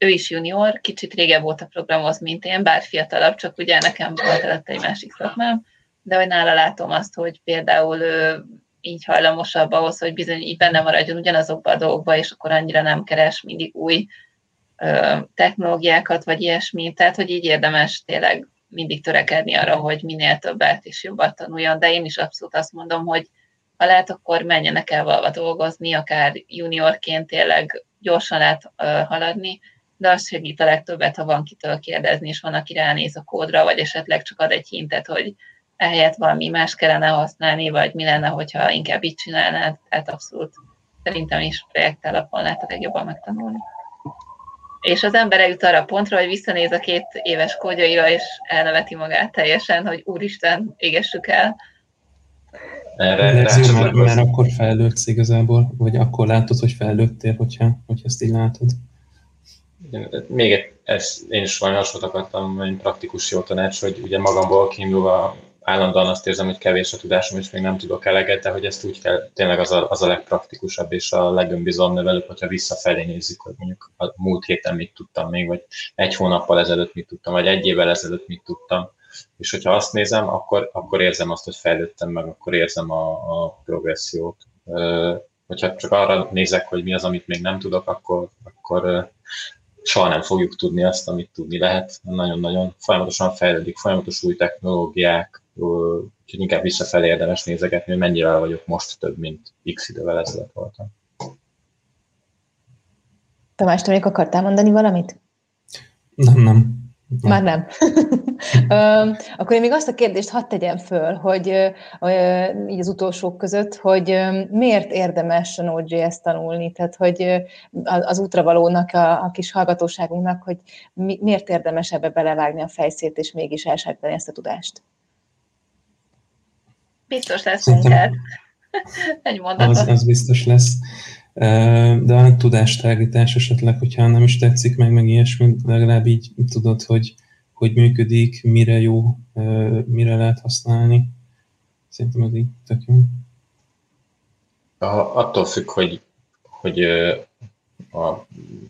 Ő is junior, kicsit régebb volt a programoz, mint én, bár fiatalabb, csak ugye nekem volt előtte egy másik szakmám, de hogy nála látom azt, hogy például így hajlamosabb ahhoz, hogy bizony így benne maradjon ugyanazokba a dolgokba, és akkor annyira nem keres mindig új technológiákat, vagy ilyesmi, tehát hogy így érdemes tényleg mindig törekedni arra, hogy minél többet és jobbat tanuljon, de én is abszolút azt mondom, hogy ha lehet, akkor menjenek el valahova dolgozni, akár juniorként tényleg gyorsan lehet haladni, de az segít a legtöbbet, ha van kitől kérdezni, és van, aki ránéz a kódra, vagy esetleg csak ad egy hintet, hogy ehelyett valami más kellene használni, vagy mi lenne, hogyha inkább így csinálnád, tehát abszolút szerintem is projekt alapon lehet a legjobban megtanulni. És az ember eljut arra a pontra, hogy visszanéz a 2 éves kódjaira, és elneveti magát teljesen, hogy úristen, égessük el. Mert akkor fejlődsz igazából, vagy akkor látod, hogy fejlődtél, hogyha ezt így látod. Még én is valami hasonlót akartam, egy praktikus jó tanács, hogy ugye magamból kiindulva állandóan azt érzem, hogy kevés a tudásom, és még nem tudok eleget, de hogy ezt úgy kell, tényleg az a legpraktikusabb és a legönbizalomnevelőbb, hogyha visszafelé nézzük, hogy mondjuk a múlt héten mit tudtam még, vagy egy hónappal ezelőtt mit tudtam, vagy egy évvel ezelőtt mit tudtam. És hogyha azt nézem, akkor érzem azt, hogy fejlődtem meg, akkor érzem a progressziót. Hogyha csak arra nézek, hogy mi az, amit még nem tudok, akkor soha nem fogjuk tudni azt, amit tudni lehet. Nagyon-nagyon folyamatosan fejlődik, folyamatos új technológiák, úgyhogy inkább visszafelé érdemes nézegetni, hogy mennyivel vagyok most több, mint x idővel ezelőtt voltam. Tamás, te még akartál mondani valamit? Nem. Már nem. Akkor én még azt a kérdést hadd tegyem föl, hogy így az utolsók között, hogy miért érdemes a Node.js-t tanulni, tehát hogy az útravalónak, a kis hallgatóságunknak, hogy miért érdemes ebbe belevágni a fejszét, és mégis elsállítani ezt a tudást? Biztos lesz minket. Egy mondatot. Az biztos lesz. De a tudástárítás esetleg, hogyha nem is tetszik meg ilyesmi, legalább így tudod, hogy működik, mire jó, mire lehet használni. Szerintem ez így tök jó. Attól függ, hogy a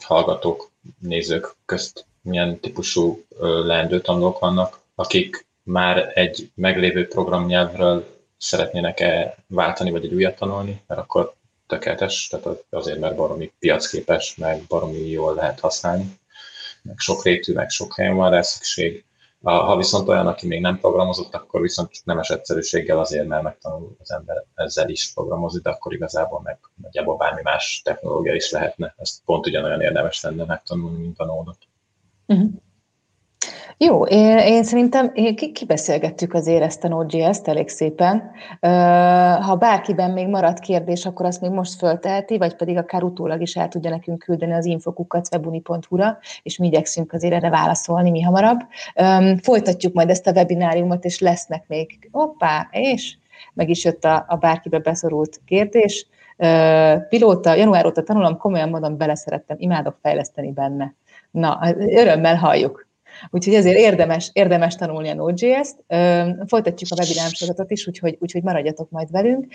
hallgatók, nézők közt milyen típusú leendő tanulók vannak, akik már egy meglévő programnyelvről szeretnének-e váltani, vagy egy újat tanulni, mert akkor tökéletes, tehát azért, mert baromi piacképes, meg baromi jól lehet használni, meg sokrétű, meg sok helyen van rá szükség. Ha viszont olyan, aki még nem programozott, akkor viszont nemes egyszerűséggel azért, mert megtanul az ember ezzel is programozni, de akkor igazából meg nagyjából bármi más technológia is lehetne. Ezt pont ugyanolyan érdemes lenne megtanulni, mint a Node-ot. Uh-huh. Jó, én szerintem kibeszélgettük azért ezt a Node.js-t elég szépen. Ha bárkiben még maradt kérdés, akkor azt még most fölteheti, vagy pedig akár utólag is el tudja nekünk küldeni az infokukat webuni.hu-ra, és mi igyekszünk azért erre válaszolni mi hamarabb. Folytatjuk majd ezt a webináriumot, és lesznek még, meg is jött a bárkibe beszorult kérdés. Pilóta, január óta tanulom, komolyan mondom, beleszerettem, imádok fejleszteni benne. Na, örömmel halljuk. Úgyhogy ezért érdemes tanulni a Node.js-t. Folytatjuk a webinár sorozatot is, úgyhogy maradjatok majd velünk.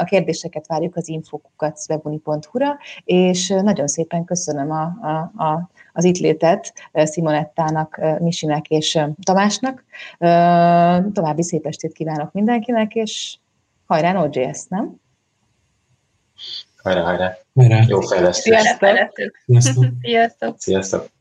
A kérdéseket várjuk az infokukat webuni.hu-ra, és nagyon szépen köszönöm az itt létet Simonettának, Misinek és Tamásnak. További szép estét kívánok mindenkinek, és hajrá Node.js, nem? Hajrá! Jó fejlesztést! Sziasztok! Sziasztok!